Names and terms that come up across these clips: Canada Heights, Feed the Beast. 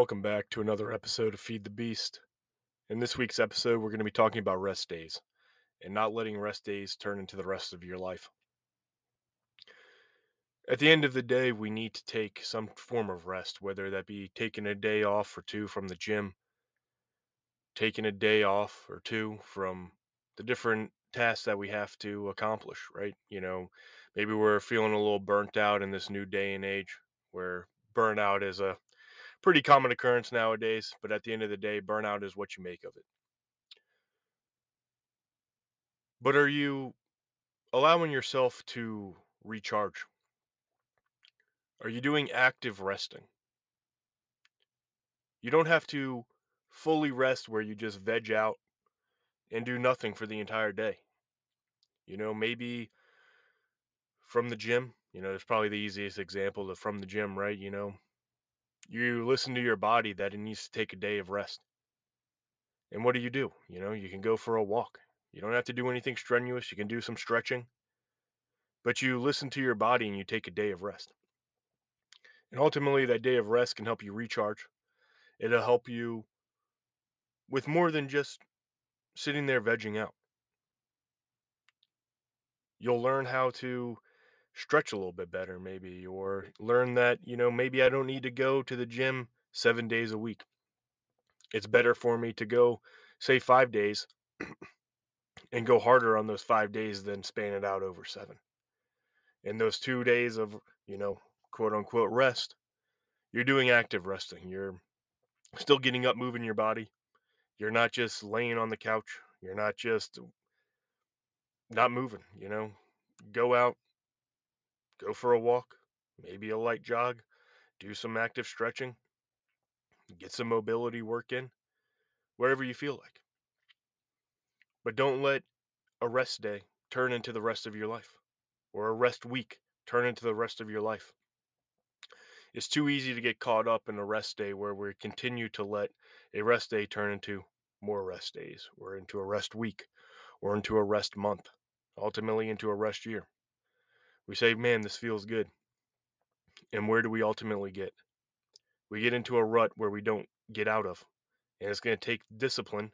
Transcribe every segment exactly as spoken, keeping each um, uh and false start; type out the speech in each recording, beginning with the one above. Welcome back to another episode of Feed the Beast. In this week's episode, we're going to be talking about rest days and not letting rest days turn into the rest of your life. At the end of the day, we need to take some form of rest, whether that be taking a day off or two from the gym, taking a day off or two from the different tasks that we have to accomplish, right? You know, maybe we're feeling a little burnt out in this new day and age where burnout is a pretty common occurrence nowadays, but at the end of the day, burnout is what you make of it. But are you allowing yourself to recharge? Are you doing active resting? You don't have to fully rest where you just veg out and do nothing for the entire day. You know, maybe from the gym, you know, it's probably the easiest example of from the gym, right? You know, you listen to your body that it needs to take a day of rest. And what do you do? You know, you can go for a walk. You don't have to do anything strenuous. You can do some stretching. But you listen to your body and you take a day of rest. And ultimately, that day of rest can help you recharge. It'll help you with more than just sitting there vegging out. You'll learn how to stretch a little bit better, maybe, or learn that, you know, maybe I don't need to go to the gym seven days a week. It's better for me to go, say, five days and go harder on those five days than span it out over seven. And those two days of, you know, quote unquote rest, you're doing active resting. You're still getting up, moving your body. You're not just laying on the couch. You're not just not moving, you know, go out. Go for a walk, maybe a light jog, do some active stretching, get some mobility work in, wherever you feel like. But don't let a rest day turn into the rest of your life, or a rest week turn into the rest of your life. It's too easy to get caught up in a rest day where we continue to let a rest day turn into more rest days, or into a rest week, or into a rest month, ultimately into a rest year. We say, man, this feels good. And where do we ultimately get? We get into a rut where we don't get out of. And it's going to take discipline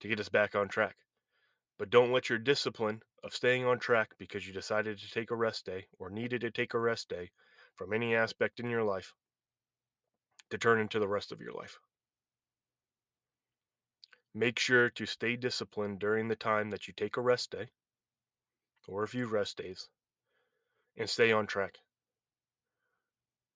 to get us back on track. But don't let your discipline of staying on track because you decided to take a rest day or needed to take a rest day from any aspect in your life to turn into the rest of your life. Make sure to stay disciplined during the time that you take a rest day or a few rest days. And stay on track.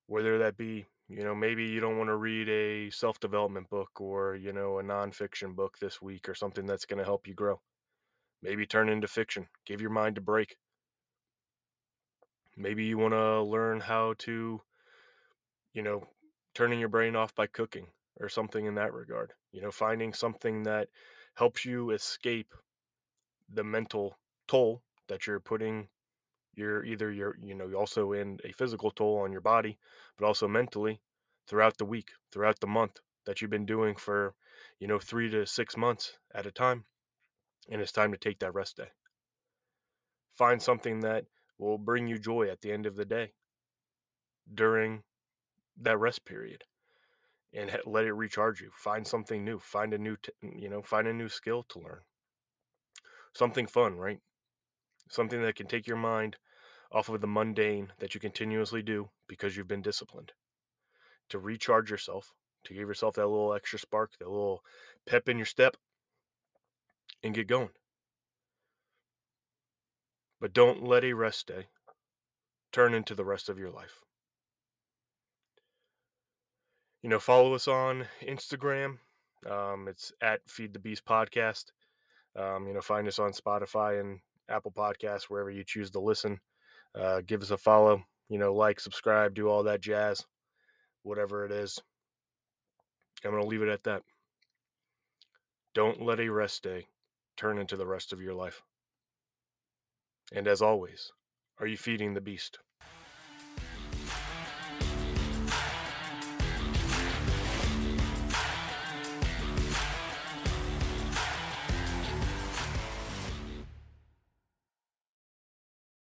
Whether that be, you know, maybe you don't want to read a self-development book or, you know, a nonfiction book this week or something that's going to help you grow. Maybe turn into fiction. Give your mind a break. Maybe you want to learn how to, you know, turning your brain off by cooking or something in that regard. You know, finding something that helps you escape the mental toll that you're putting. You're either, you're, you know, also in a physical toll on your body, but also mentally throughout the week, throughout the month that you've been doing for, you know, three to six months at a time. And it's time to take that rest day. Find something that will bring you joy at the end of the day during that rest period and ha- let it recharge you. Find something new, find a new, t- you know, find a new skill to learn. Something fun, right? Something that can take your mind off of the mundane that you continuously do because you've been disciplined. To recharge yourself, to give yourself that little extra spark, that little pep in your step, and get going. But don't let a rest day turn into the rest of your life. You know, follow us on Instagram. Um, it's at Feed the Beast Podcast. Um, you know, find us on Spotify and Apple Podcasts, wherever you choose to listen. Uh, give us a follow, you know, like, subscribe, do all that jazz, whatever it is. I'm going to leave it at that. Don't let a rest day turn into the rest of your life. And as always, are you feeding the beast?